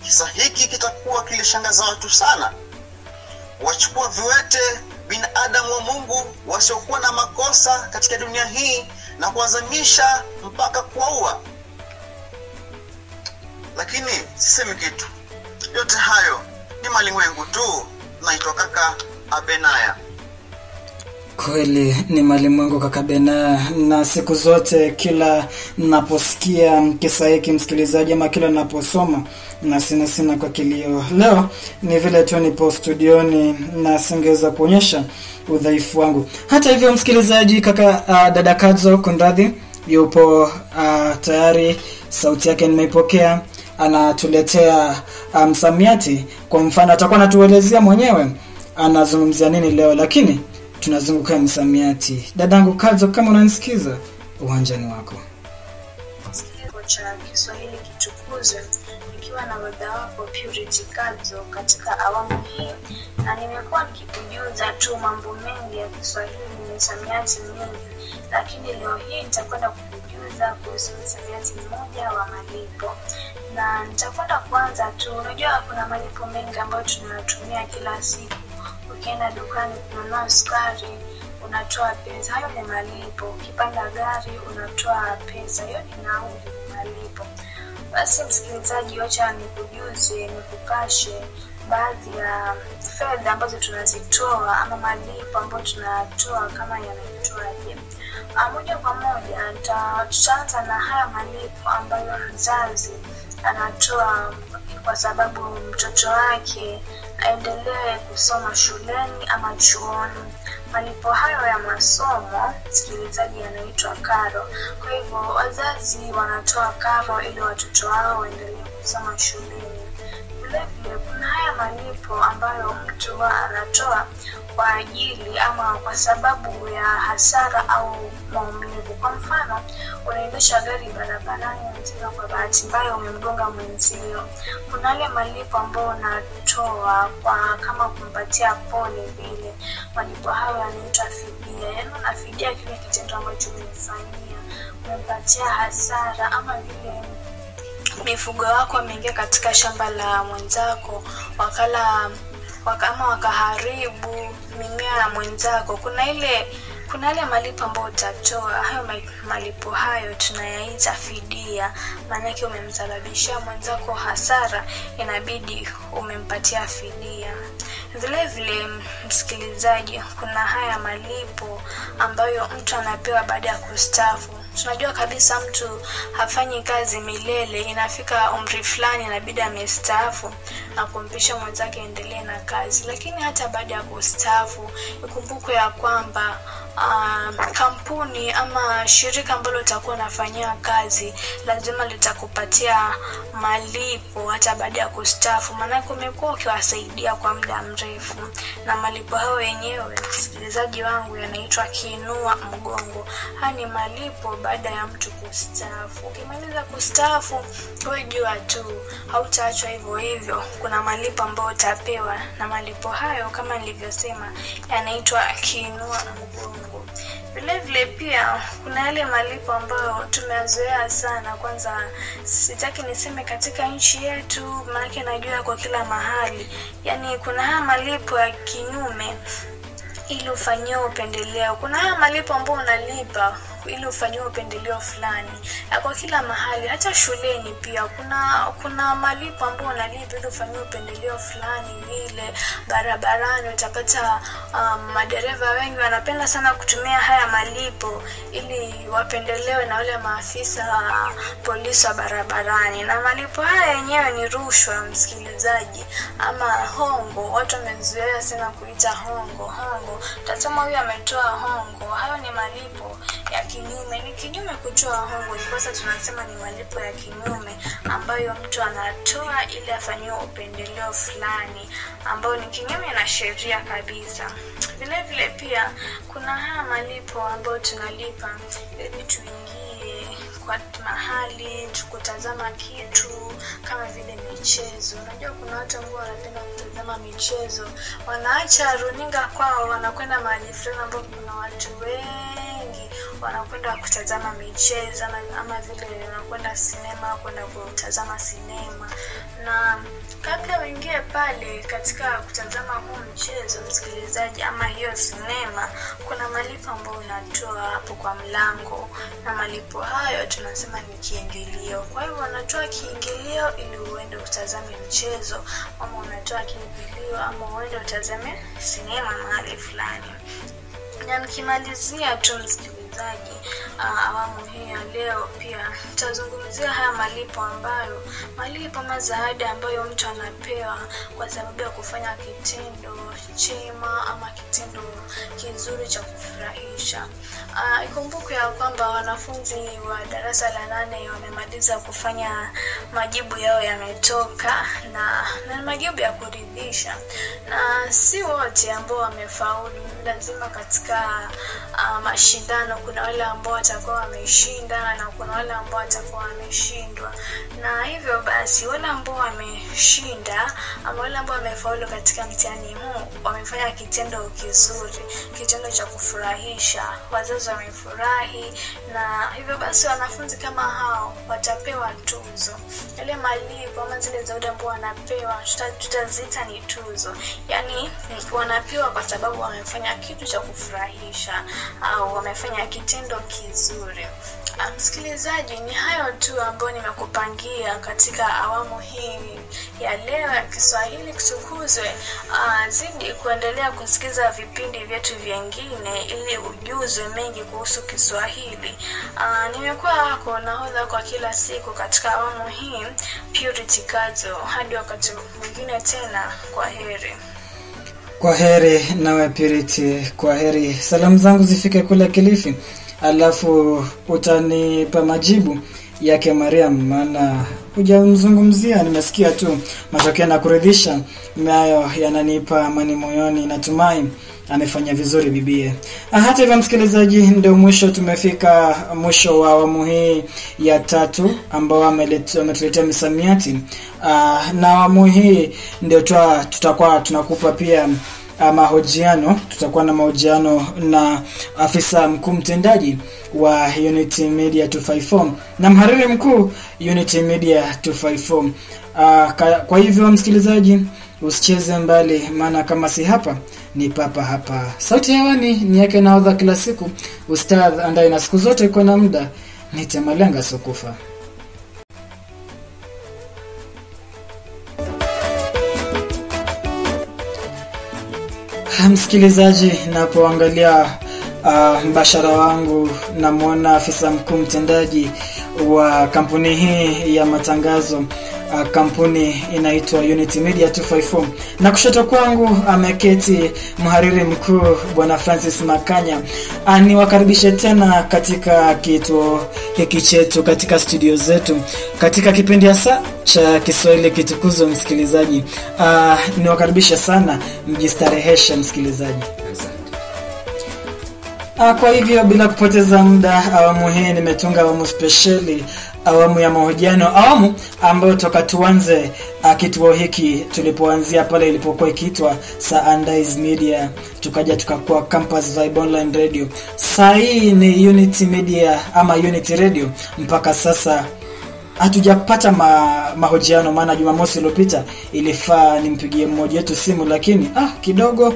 Kisa hiki kitakuwa kilishangaza watu sana. Wachukua viwete binadamu wa Mungu wasiokuwa na makosa katika dunia hii na kuwazamisha mpaka kuwaua. Lakini sisemi kitu. Yote hayo ni malingwengu tu. Naitwa kaka Abenaya. Kweli ni malimwengu kaka Benaya, na siku zote kila naposikia kisa hiki msikilizaji ama kila naposoma na sina kwa kilio. Leo ni vile tu nipo studioni na singeweza kuonyesha udhaifu wangu. Hata hivyo msikilizaji, kaka dada Kadzo Kondradi yupo tayari, sauti yake nimeipokea, anatuletea msamiati. Kwa mfano atakuwa anatuelezea mwenyewe anazungumzia nini leo, lakini tunazunguka msamiati. Dadangu Kadzo, kama unanisikiza, uwanjani wako. Kituo cha Kiswahili Kitukuzwe, nikiwa na mada wako Purity Kadzo katika awamu hii, na nimekuwa nikikujuza tu mambo mengi ya Kiswahili na msamiati mingi, lakini leo hii nitakwenda kukujuza kuhusu msamiati mmoja wa malipo. Na nitakwenda kuanza tu, unajua kuna malipo mengi ambayo tunatumia kila siku. Ukienda dukani kununua sukari, unatoa pesa, hayo ni malipo. Ukipanda gari, unatoa pesa, hiyo ni nauli, malipo. Basi msikilizaji, wacha nikujuze, nikupashe baadhi ya fedha ambazo tunazitoa ama malipo ambayo tunatoa kama yanaitwaje. Moja kwa moja tutaanza na haya malipo ambayo mzazi anatoa kwa sababu mtoto wake aendelee kusoma shuleni ama chuoni. Malipo hayo ya masomo msikilizaji yanaitwa karo. Kwa hivyo wazazi wanatoa karo ili watoto wao waendelee kusoma shuleni. Vile vile kuna haya malipo ambayo mtu anatoa kwa ajili ama kwa sababu ya hasara au maumivu. Kwa mfano, unaendesha gari barabarani unataka kwa bahati mbaya umemgonga mwenzio. Kuna ile malipo ambayo unatoa kwa kama kumpatia pole vile. Malipo hayo yanaitwa fidia. Yaani unafidia kile kitendo ambacho umefanyia. Unampatia hasara ama vile mifugo wako wameingia katika shamba la mwenzako wakala wakama wakaharibu mimea ya mwenzako. Kuna ile malipo ambayo utatoa. Hayo malipo hayo tunayaita fidia, maana yake umemsababishia mwenzako hasara, inabidi umempatia fidia. Vile vile, msikilizaji, kuna haya malipo ambayo mtu anapewa baada ya kustaafu. Tunajua kabisa mtu hafanyi kazi milele, inafika umri fulani inabidi amestaafu na kumpisha mwenzake endelee na kazi. Lakini hata baada ya kustaafu, ikumbukwe ya kwamba kampuni ama shirika ambalo utakuwa unafanyia kazi lazima litakupatia malipo hata baada ya kustaafu, maana kumekuwa ukiwasaidia kwa muda mrefu. Na malipo hayo yenyewe, msikilizaji wangu, yanaitwa kiinua mgongo. Haya ni malipo baada ya mtu kustaafu. Ukimaliza kustaafu, wewe jua tu hautaachwa hivyo hivyo. Kuna malipo ambayo utapewa, na malipo hayo kama nilivyosema yanaitwa kiinua mgongo. Vile vile pia kuna yale malipo ambayo tumeazoea sana. Kwanza sitaki niseme katika nchi yetu, maana najua kwa kila mahali. Yaani kuna haya malipo ya kinyume ili ufanyie upendeleo. Kuna haya malipo ambayo unalipa ili ufanyie upendeleo fulani. Kwa kila mahali, hata shuleni pia kuna malipo ambayo unalipa ili ufanyie upendeleo fulani. Vile barabarani utapata madereva wengi wanapenda sana kutumia haya malipo ili wapendelewe na wale maafisa polisi wa barabarani. Na malipo haya yenyewe ni rushwa, msikilizaji, ama hongo. Watu wamezoea sana kuita hongo. Utasema huyu ametoa hongo. Hayo ni malipo ya kinyume. Ni kinyume kutoa hongo, kwa sababu tunasema ni malipo ya kinyume ambayo mtu anatoa ili afanyie upendeleo fulani, ambao ni kinyume na sheria kabisa. Vile vile pia kuna haya malipo ambayo tunalipa ili tuingie kwa mahali tukutazama kitu kama vile michezo. Unajua kuna watu ambao wanapenda kutazama michezo, wanaacha runinga kwao, wanakwenda mahali fulani ambapo kuna watu wengi wanakwenda kutazama michezo, ama vile wanakwenda sinema, kwenda kutazama sinema. Na kabla uingie pale katika kutazama huo mchezo, msikilizaji, ama hiyo sinema, kuna malipo ambayo unatoa hapo kwa mlango, na malipo hayo tunasema ni kiingilio. Kwa hivyo unatoa kiingilio ili uende utazame mchezo, ama unatoa kiingilio ama uende utazame sinema mahali fulani. Na nikimalizia tu, msikilizaji, awamu hii ya leo pia tutazungumzia haya malipo mazaada ambayo mtu anapewa kwa sababu ya kufanya kitendo chema ama kitendo kizuri cha kufurahisha. Ikumbuke ya kwamba wanafunzi wa darasa la 8 wamemaliza kufanya majibu yao, yametoka na majibu ya kuridhisha. Na si wote ambao wamefaulu, lazima katika mashindano kuna wale ambao watakuwa wameshinda na kuna wale ambao watakuwa wameshindwa. Na hivyo basi, wale ambao wameshinda ama wale ambao wamefaulu katika mtihani huu wamefanya kitendo kizuri, kitendo cha kufurahisha. Wazazi wamefurahi, na hivyo basi wanafunzi kama hao watapewa tuzo. Ile malipo ama zile zawadi ambao wanapewa tutaziita ni tuzo. Yaani wanapewa kwa sababu wamefanya kitu cha kufurahisha au wamefanya kitendo kizuri. Msikilizaji, ni hayo tu ambayo nimekupangia katika awamu hii ya leo ya Kiswahili Kitukuzwe. Zidi kuendelea kusikiza vipindi vyetu vingine ili ujuzwe mengi kuhusu Kiswahili. Nimekuwa wako nahodha kwa kila siku katika awamu hii, Purity Kazo. Hadi wakati mwingine tena, kwa heri. Kwa heri nawe Purity, kwa heri. Salamu zangu zifike kule Kilifi, alafu utanipa majibu yake Mariam, maana hujamzungumzia, nimesikia tu. Matokeo na kuridhisha, hayo yananipa amani moyoni, natumai amefanya vizuri bibie. Hata hivyo msikilizaji, ndio mwisho, tumefika mwisho wa awamu hii ya tatu ambao ametuletea misamiati. Na awamu hii ndio tutakuwa tunakupa pia mahojiano, tutakuwa na mahojiano na afisa mkuu mtendaji wa Unity Media 254 na mhariri mkuu Unity Media 254. Kwa hivyo msikilizaji, usicheze mbali, maana kama si hapa ni papa hapa. Sauti hewani ni yake na odha kila siku, Ustadh Andaye, na siku zote iko na muda, nitamalenga sokufa. Msikilizaji, napoangalia mbashara wangu na muona afisa mkuu mtendaji wa kampuni hii ya matangazo, kampuni inaitwa Unity Media 254. Na kushoto kwangu ameketi mhariri mkuu Bwana Francis Makanya. Niwakaribishe tena katika kituo hiki chetu, katika studio zetu, katika kipindi hasa cha Kiswahili Kitukuzwe msikilizaji. Niwakaribishe sana, mjistareheshe msikilizaji. Kwa hivyo bila kupoteza muda, awamu hii nimetunga awamu speciali, awamu ya mahojiano, awamu ambayo toka tuanze kituo hiki, tulipoanzia pale ilipokuwa ikiitwa Andize Media, tukaja tukakuwa Campus by Bonland Radio, saa hii ni Unity Media ama Unity Radio. Mpaka sasa hatujapata mahojiano, maana Jumamosi iliyopita ilifaa nimpigie mmoja wetu simu, lakini kidogo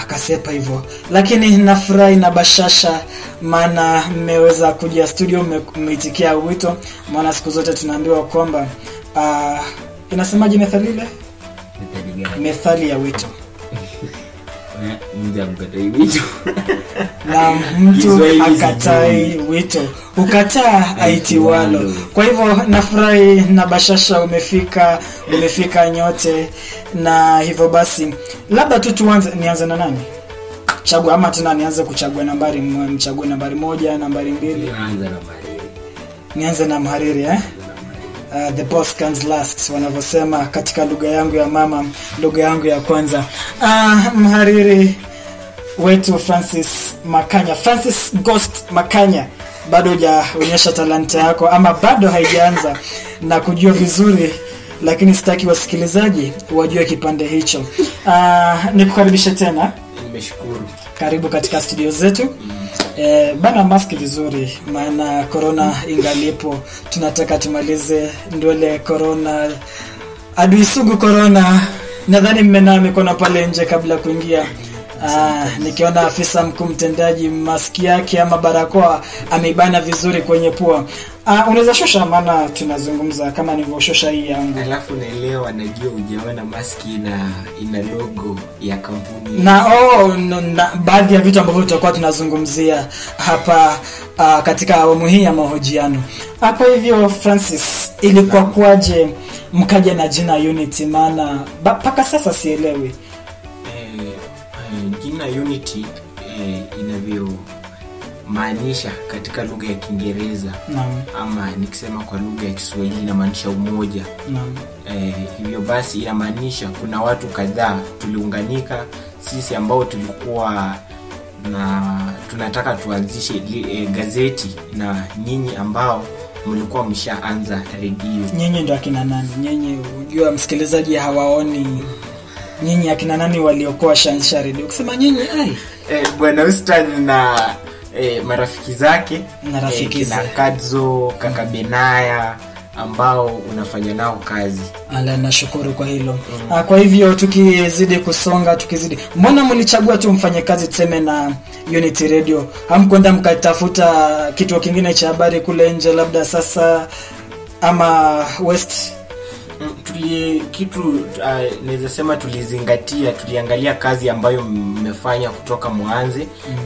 akasepa hivyo. Lakini nafurahi na bashasha, maana mmeweza kuja studio, mmeitikia wito, maana siku zote tunaambiwa kwamba inasemaje methali ile? Methali ya wito. Mja mkatai wito na mtu akatai wito, ukataa aiti walo. Kwa hivyo nafurahi na bashasha umefika nyote. Na hivyo basi, labda tu tuanze. Nianze na nani? Chagua ama tuna nianze kuchagua nambari, mchague nambari moja, nambari mbili. Nianze na mhariri the boss comes last, wanavosema katika lugha yangu ya mama, lugha yangu ya kwanza. Mhariri wetu Francis Makanya, Francis Ghost Makanya, bado hujaonyesha talanta yako ama bado haijaanza na kujua vizuri, lakini sitaki wasikilizaji wajue kipande hicho. Nikukaribisha tena. Nimeshukuru. Karibu katika studio zetu. Bana maski vizuri, maana corona ingalipo, tunataka tumalize ndwele corona, adui sugu corona. Nadhani mmenawa mikono pale nje kabla kuingia. Nikiona afisa mkuu mtendaji maski yake ama barakoa ameibana vizuri kwenye pua. Unaweza shusha, maana tunazungumza kama nilivyoshusha hii yangu. Alafu naelewa, najua hujaona maski ina logo ya kampuni. Na baadhi ya vitu ambavyo tutakuwa tunazungumzia hapa katika awamu hii ya mahojiano. Hapo hivyo Francis, ilikuwa kuaje mkaja na jina Unity, maana mpaka sasa sielewi. Jina Unity inavyo maanisha katika lugha ya Kiingereza, ama nikisema kwa lugha ya Kiswahili inamaanisha umoja. Hivyo basi inamaanisha kuna watu kadhaa tuliunganika sisi ambao tulikuwa na tunataka tuanzishe gazeti, na nyinyi ambao mlikuwa mshaanza redio. Nyinyi ndio akina nani? Nyinyi unajua msikilizaji hawaoni. Nyinyi akina nani waliokuwa shaanzisha redio? Ukisema nyinyi bwana Ustadh na marafiki zake, na Kadzo, kaka Benaya ambao unafanya nao kazi. Ala, nashukuru kwa hilo. Kwa hivyo tukizidi kusonga, mbona mlichagua tu mfanye kazi tuseme na Unity Radio? Hamkwenda mkatafuta kitu kingine cha habari kule nje, labda sasa ama West? Naweza sema tulizingatia, tuliangalia kazi ambayo mmefanya kutoka mwanzo.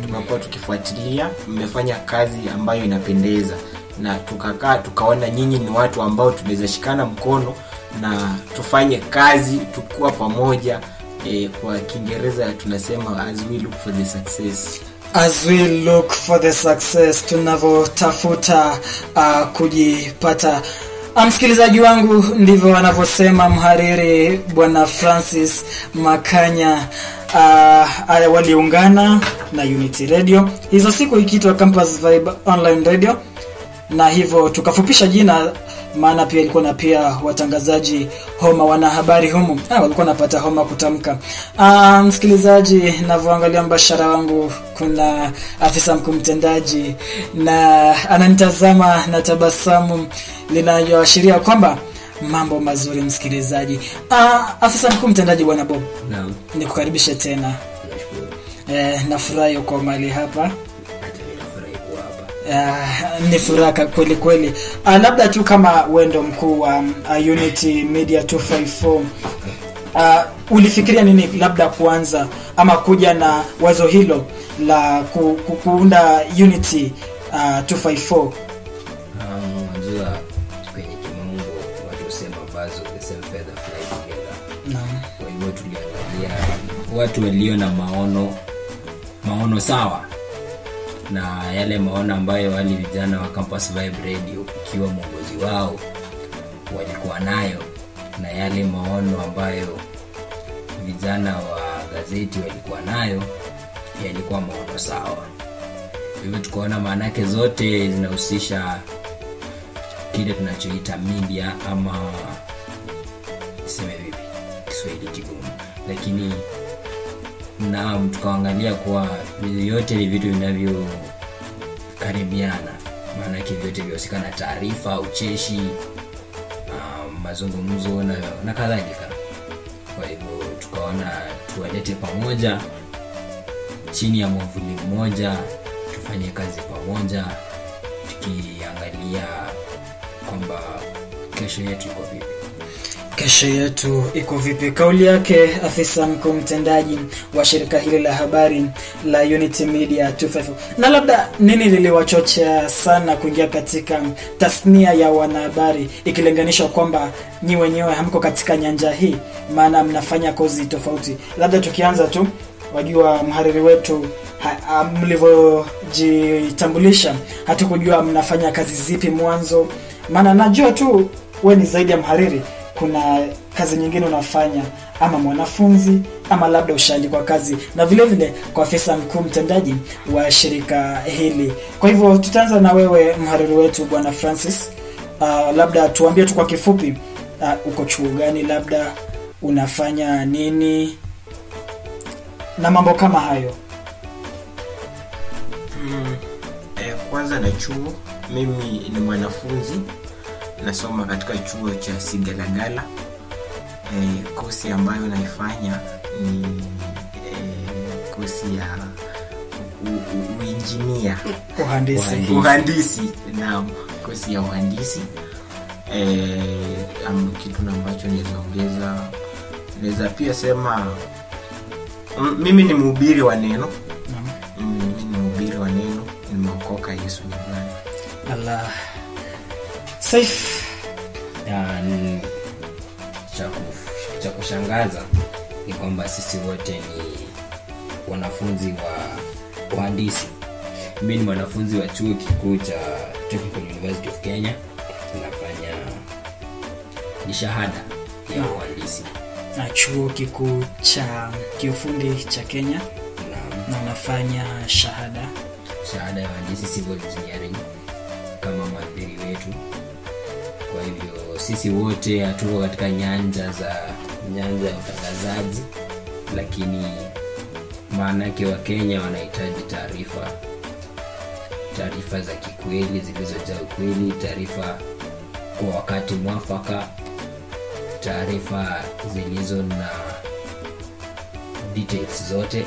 Tumekuwa tukifuatilia, mmefanya kazi ambayo inapendeza, na tukakaa tukaona nyinyi ni watu ambao tunaweza shikana mkono na tufanye kazi tukua pamoja. Kwa Kiingereza tunasema as we look for the success. Tunavotafuta kujipata. Msikilizaji wangu, ndivyo wanavyosema mhariri Bwana Francis Makanya. Waliungana na Unity Radio hizo siku ikiitwa Campus by Bonland Radio, na hivyo tukafupisha jina, maana pia ilikuwa na pia watangazaji homa, wanahabari humu walikuwa napata homa kutamka. Msikilizaji, navyoangalia mbashara wangu kuna afisa mkuu mtendaji na ananitazama na tabasamu linaloashiria kwamba mambo mazuri. Msikilizaji, afisa mkuu mtendaji Bwana Bob, naam, nikukaribisha tena. Nafurahi uko mahali hapa. Ni furaha kweli kweli. Labda tu kama wendo mkuu wa Unity Media 254, ulifikiria nini labda kuanza ama kuja na wazo hilo la kuunda Unity 254? Kwenye kimungu watu sema bazo the same feather fly together. Naam. Kwa hiyo tuliangalia watu walio na maono sawa na yale maono ambayo wale vijana wa Campus Vibe Radio ikiwa mwongozi wao walikuwa nayo, na yale maono ambayo vijana wa gazeti walikuwa nayo yalikuwa maono sawa. Hivyo tukaona maana yake zote zinahusisha kile tunachoita media, ama niseme vipi Kiswahili kigumu, lakini na tukaangalia kwa yote ni vitu vinavyo karibiana, maana yake vyote vyosikana taarifa, ucheshi, mazungumzo na kadhalika. Kwa hivyo tukaona tuwalete pamoja chini ya mwavuli mmoja, tufanye kazi pamoja tukiangalia kwamba kesho yetu iko vipi. Kesho yetu iko vipi? Kauli yake afisa mkuu mtendaji wa shirika hili la habari la Unity Media 254. Na labda nini liliwachochea sana kuingia katika tasnia ya wanahabari ikilinganishwa kwamba nyi wenyewe hamko katika nyanja hii, maana mnafanya kozi tofauti? Labda tukianza tu, wajua mhariri wetu mlivyojitambulisha, hatukujua mnafanya kazi zipi mwanzo, maana najua tu wewe ni zaidi ya mhariri, kuna kazi nyingine unafanya, ama mwanafunzi, ama labda ushali kwa kazi, na vile vile kwa afisa mkuu mtendaji wa shirika hili. Kwa hivyo tutaanza na wewe mhariri wetu Bwana Francis. Labda tuambie tu kwa kifupi, uko chuo gani, labda unafanya nini na mambo kama hayo. Kwanza na chuo, mimi ni mwanafunzi, nasoma katika chuo cha Sigalagala. Kosi ambayo naifanya ni kosi ya uinjinia, uhandisi. Naam, kosi ya uhandisi. Kitu ambacho nizoongeza, naweza pia sema mimi ni mhubiri wa neno. Nimeokoka Yesu mwenyewe. Allah. Saif. Yani cha kushangaza ni kwamba sisi wote ni wanafunzi wa uhandisi. Mimi ni mwanafunzi wa chuo kikuu cha Technical University of Kenya. Tunafanya ni shahada ya uhandisi na chuo kikuu cha kiufundi cha Kenya, na nafanya shahada ya uhandisi civil engineering kama mhadhiri wetu. Kwa hivyo sisi wote hatuko katika nyanja ya utangazaji, lakini maana yake wa Kenya wanahitaji taarifa za kikweli, zilizojaa ukweli, taarifa kwa wakati mwafaka, taarifa zilizo na details zote.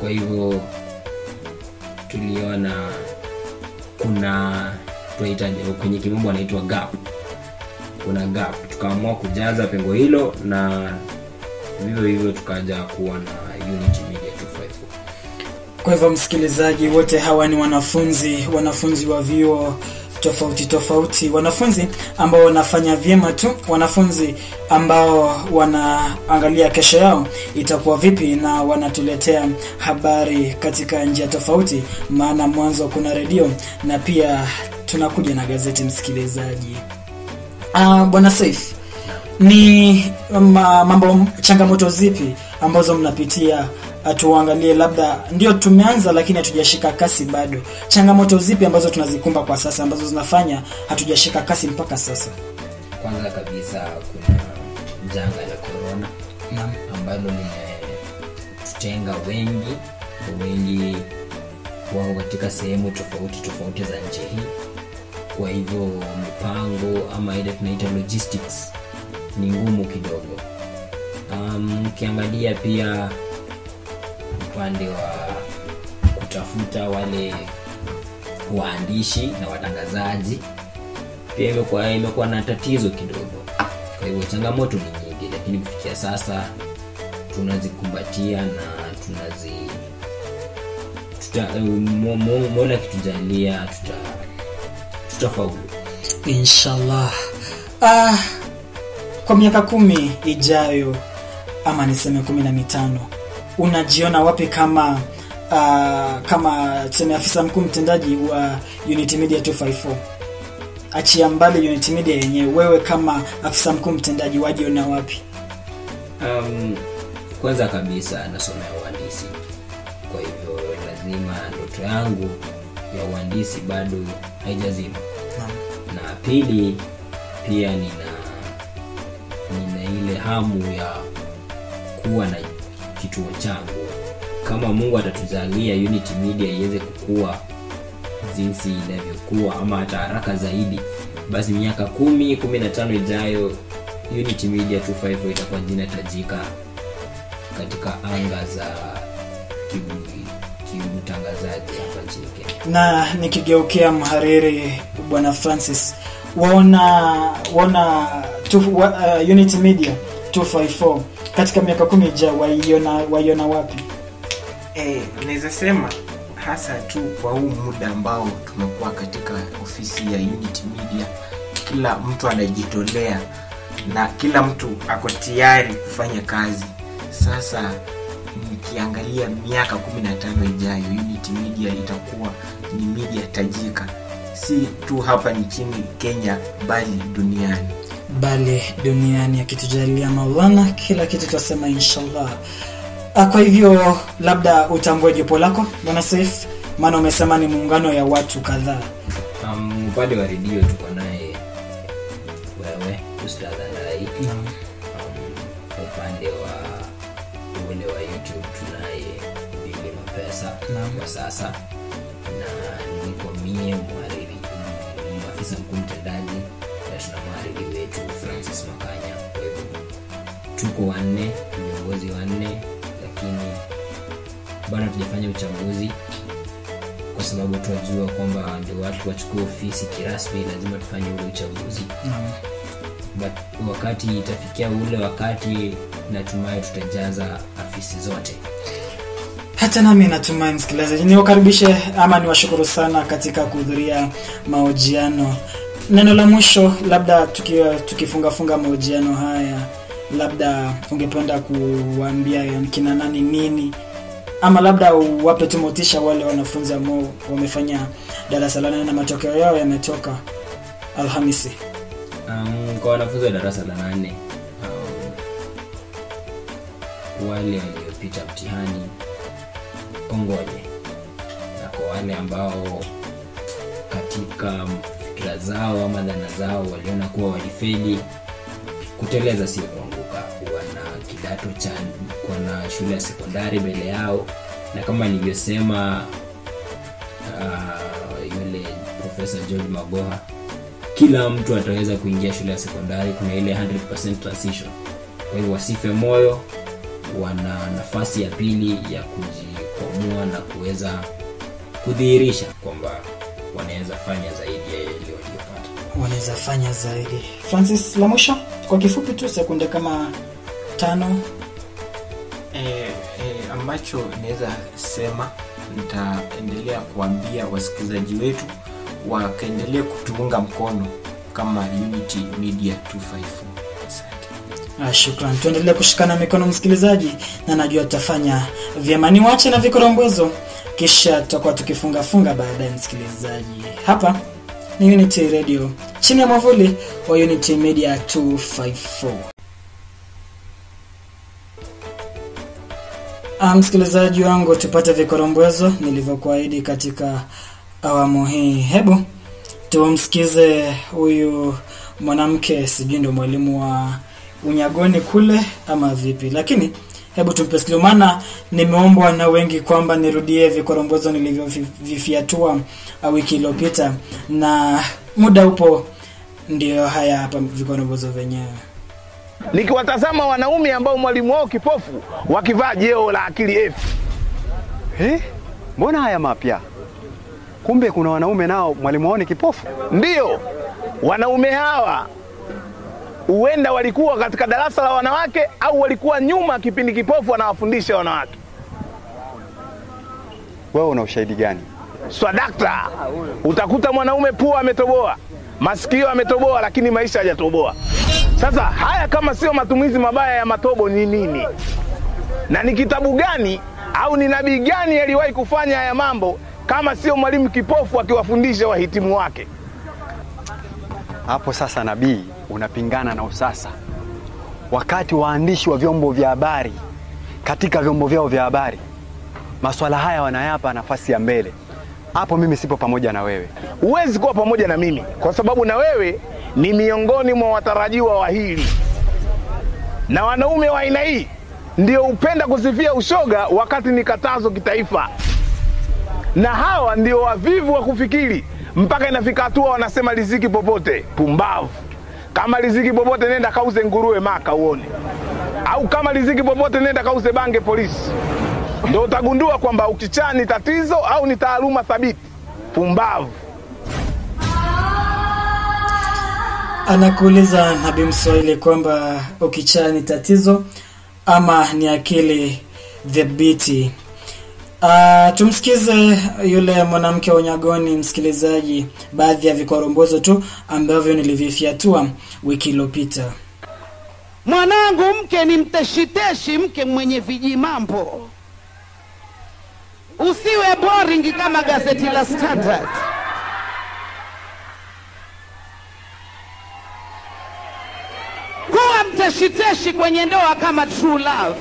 Kwa hivyo tuliona kuna kwenye kimombo wanaitwa gap. Kuna gap, tukaamua kujaza pengo hilo, na vivyo hivyo tukaja kuwa na Unity Media 254. Kwa hivyo msikilizaji, wote hawa ni wanafunzi wa vyuo tofauti, wanafunzi ambao wanafanya vyema tu, wanafunzi ambao wanaangalia kesho yao itakuwa vipi, na wanatuletea habari katika njia tofauti, maana mwanzo kuna radio na pia tunakuja na gazeti. Msikilizaji, Bwana Saif, ni mambo changamoto zipi ambazo mnapitia? Tuangalie labda ndio tumeanza lakini hatujashika kasi bado. Changamoto zipi ambazo tunazikumba kwa sasa ambazo zinafanya hatujashika kasi mpaka sasa? Kwanza kabisa kuna janga la corona ambalo limetutenga wengi wao katika sehemu tofauti za nchi hii. Kwa hivyo mpango ama ile tunaita logistics ni ngumu kidogo. Kiangalia pia upande wa kutafuta wale waandishi na watangazaji pia imekuwa na tatizo kidogo. Kwa hivyo changamoto ni nyingi, lakini kufikia sasa tunazikumbatia na Mola kitujalia tutafaulu inshallah. Kwa miaka 10 ijayo ama niseme 15, unajiona wapi kama kama tuseme afisa mkuu mtendaji wa Unity Media 254? Achia mbali Unity Media yenyewe, wewe kama afisa mkuu mtendaji wajiona wapi? Kwanza kabisa nasomea uhandisi. Kwa hivyo lazima ndoto yangu ya uhandisi bado haijazima. Na pili pia nina ile hamu ya kuwa na kituo changu. Kama Mungu atatujalia Unity Media iweze kukua jinsi inavyokuwa ama hata haraka zaidi, basi miaka 10-15 ijayo Unity Media 254 itakuwa jina tajika katika anga za kiutangazaji hapa nchini Kenya. Na nikigeukea mhariri Bwana Francis, waona Unity Media 254 katika miaka 10 ijayo waiona wapi? Naweza sema hasa tu kwa huu muda ambao tumekuwa katika ofisi ya Unity Media, kila mtu anajitolea na kila mtu ako tayari kufanya kazi. Sasa nikiangalia miaka 15 ijayo Unity Media itakuwa ni media tajika, si tu hapa nchini Kenya bali duniani. Akitujalia Maulana kila kitu tutasema inshallah. Kwa hivyo labda utambue jopo lako Bwana Saif, maana umesema ni muungano ya watu kadhaa. Upande wa redio tuko naye wewe Ustadh Alai. Upande wa YouTube tunaye Bili Mapesa kwa sasa, na niko mie mhariri afisa mkuu mtendaji na tuna mhariri wetu Francis Makanya. Kwa hivyo tuko wanne, viongozi wanne, lakini bado tujafanya uchambuzi kwa sababu tunajua kwamba ndio watu wachukua ofisi kirasmi lazima tufanye ule uchambuzi. But wakati itafikia ule wakati natumai tutajaza afisi zote. Hata nami natumai msikilizaji. Niwakaribishe ama niwashukuru sana katika kuhudhuria mahojiano. Neno la mwisho labda tukifunga mahojiano haya, labda ungependa kuambia kina nani nini, ama labda wape tu motisha wale wanafunzi ambao wamefanya darasa la 8 na matokeo yao yametoka Alhamisi. Kwa wanafunzi wa darasa la 8 wale waliopita mtihani ongoje, na kwa wale ambao katika fikra zao ama dhana zao waliona kuwa walifeli, kuteleza sio kuanguka. Wana kidato cha na shule ya sekondari mbele yao, na kama nilivyosema yule Professor George Magoha, kila mtu ataweza kuingia shule ya sekondari, kuna ile 100% transition. Kwa hiyo wasife moyo, wana nafasi ya pili ya kujikwamua na kuweza kudhihirisha kwamba wanaweza fanya zaidi ya ile waliopata. Francis, la mwisho kwa kifupi tu sekunde kama 5. Ambacho naweza sema, nitaendelea kuambia wasikilizaji wetu wakaendelee kutuunga mkono kama Unity Media 254. Asante. Shukran. Tuendelee kushikana mikono msikilizaji, na najua tutafanya vyema. Ni waache na vikorombwezo kisha tutakuwa tukifunga baadaye msikilizaji. Hapa ni Unity Radio chini ya mwavuli wa Unity Media 254. Msikilizaji wangu, tupate vikorombwezo nilivyokuahidi katika awamu hii. Hebu tumsikize huyu mwanamke, sijui ndo mwalimu wa Unyagoni kule ama vipi, lakini hebu tumpesikize, maana nimeombwa na wengi kwamba nirudie vikorombozo nilivyovifiatua wiki iliyopita, na muda upo. Ndio haya hapa vikorombozo venyewe. Nikiwatazama wanaume ambao mwalimu wao kipofu wakivaa jeo la akili F. Mbona haya mapya? Kumbe kuna wanaume nao mwalimu wao ni kipofu. Ndio. Wanaume hawa huenda walikuwa katika darasa la wanawake au walikuwa nyuma kipindi kipofu anawafundisha wanawake. Wewe una ushahidi gani? Swa dakta. Utakuta mwanaume pua ametoboa, masikio ametoboa, lakini maisha hajatoboa. Sasa haya kama sio matumizi mabaya ya matobo ni nini? Na ni kitabu gani au ni nabii gani aliwahi kufanya haya mambo kama sio mwalimu kipofu akiwafundisha wahitimu wake? Hapo sasa nabii unapingana na usasa. Wakati waandishi wa vyombo vya habari katika vyombo vyao vya habari masuala haya wanayapa nafasi ya mbele, hapo mimi sipo pamoja na wewe. Huwezi kuwa pamoja na mimi kwa sababu na wewe ni miongoni mwa watarajiwa wa hili. Na wanaume wa aina hii ndio upenda kusifia ushoga wakati ni katazo kitaifa. Na hawa ndio wavivu wa kufikiri mpaka inafika hatua wanasema riziki popote. Pumbavu. Kama riziki popote nenda kauze nguruwe maka uone. Au kama riziki popote nenda kauze bange polisi. Ndio utagundua kwamba ukichaa ni tatizo au ni taaluma thabiti. Pumbavu. Anakuuliza nabii Mswahili kwamba ukichaa ni tatizo ama ni akili thabiti. Tumsikize yule mwanamke wa Unyagoni, msikilizaji, baadhi ya vikorombozo tu ambavyo nilivifiatua wiki iliyopita. Mwanangu mke ni mteshiteshi, mke mwenye vijimambo. Usiwe boring kama gazeti la Standard. Kuwa mteshiteshi kwenye ndoa kama True Love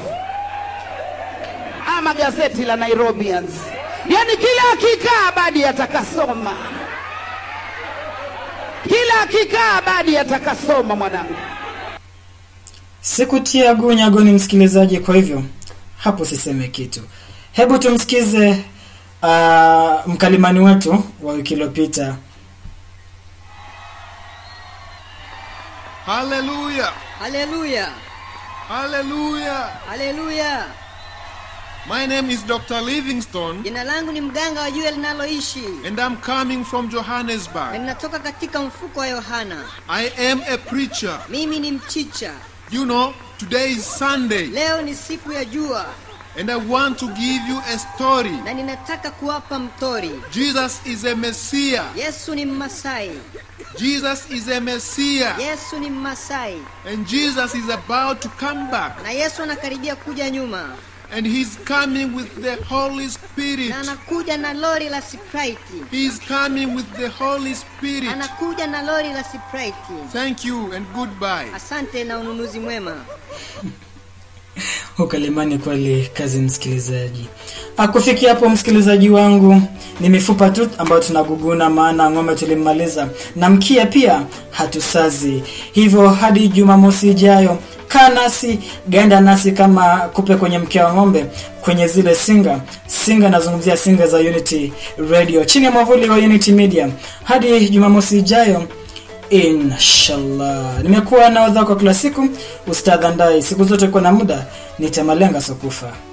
ama gazeti la Nairobians. Yani kila akikaa badi atakasoma. Kila akikaa badi atakasoma mwanangu. Sikutia Unyagoni msikilizaji, kwa hivyo hapo siseme kitu. Hebu tumsikize mkalimani wetu wa wiki iliyopita. Hallelujah. Hallelujah. Hallelujah. Hallelujah. My name is Dr. Livingstone. Jina langu ni mganga wa jua linaloishi. And I'm coming from Johannesburg. Ninatoka katika mfuko wa Yohana. I am a preacher. Mimi ni mchicha. You know, today is Sunday. Leo ni siku ya jua. And I want to give you a story. Na ninataka kuwapa mtori. Jesus is a Messiah. Yesu ni Mmasai. Jesus is a Messiah. Yesu ni Mmasai. And Jesus is about to come back. Na Yesu anakaribia kuja nyuma. And he's coming with the Holy Spirit. Anakuja na lori la Sprite. He's coming with the Holy Spirit. Anakuja na lori la Sprite. Thank you and goodbye. Asante na ununuzi mwema. Ukalimani kweli kazi msikilizaji. Akufikia hapo msikilizaji wangu, ni mifupa tu ambayo tunaguguna, maana ngome tulimaliza na mkia pia hatusazi. Hivyo hadi Jumamosi ijayo, kanasi ganda nasi kama kupe kwenye mkia wa ngombe, kwenye zile singa, nazungumzia singa za Unity Radio chini ya mwavuli wa Unity Media. Hadi Jumamosi ijayo inshallah. Nimekuwa na wadha kwa kila siku, Ustadh Andize. Siku zote kwa na muda nitamalenga sokufa.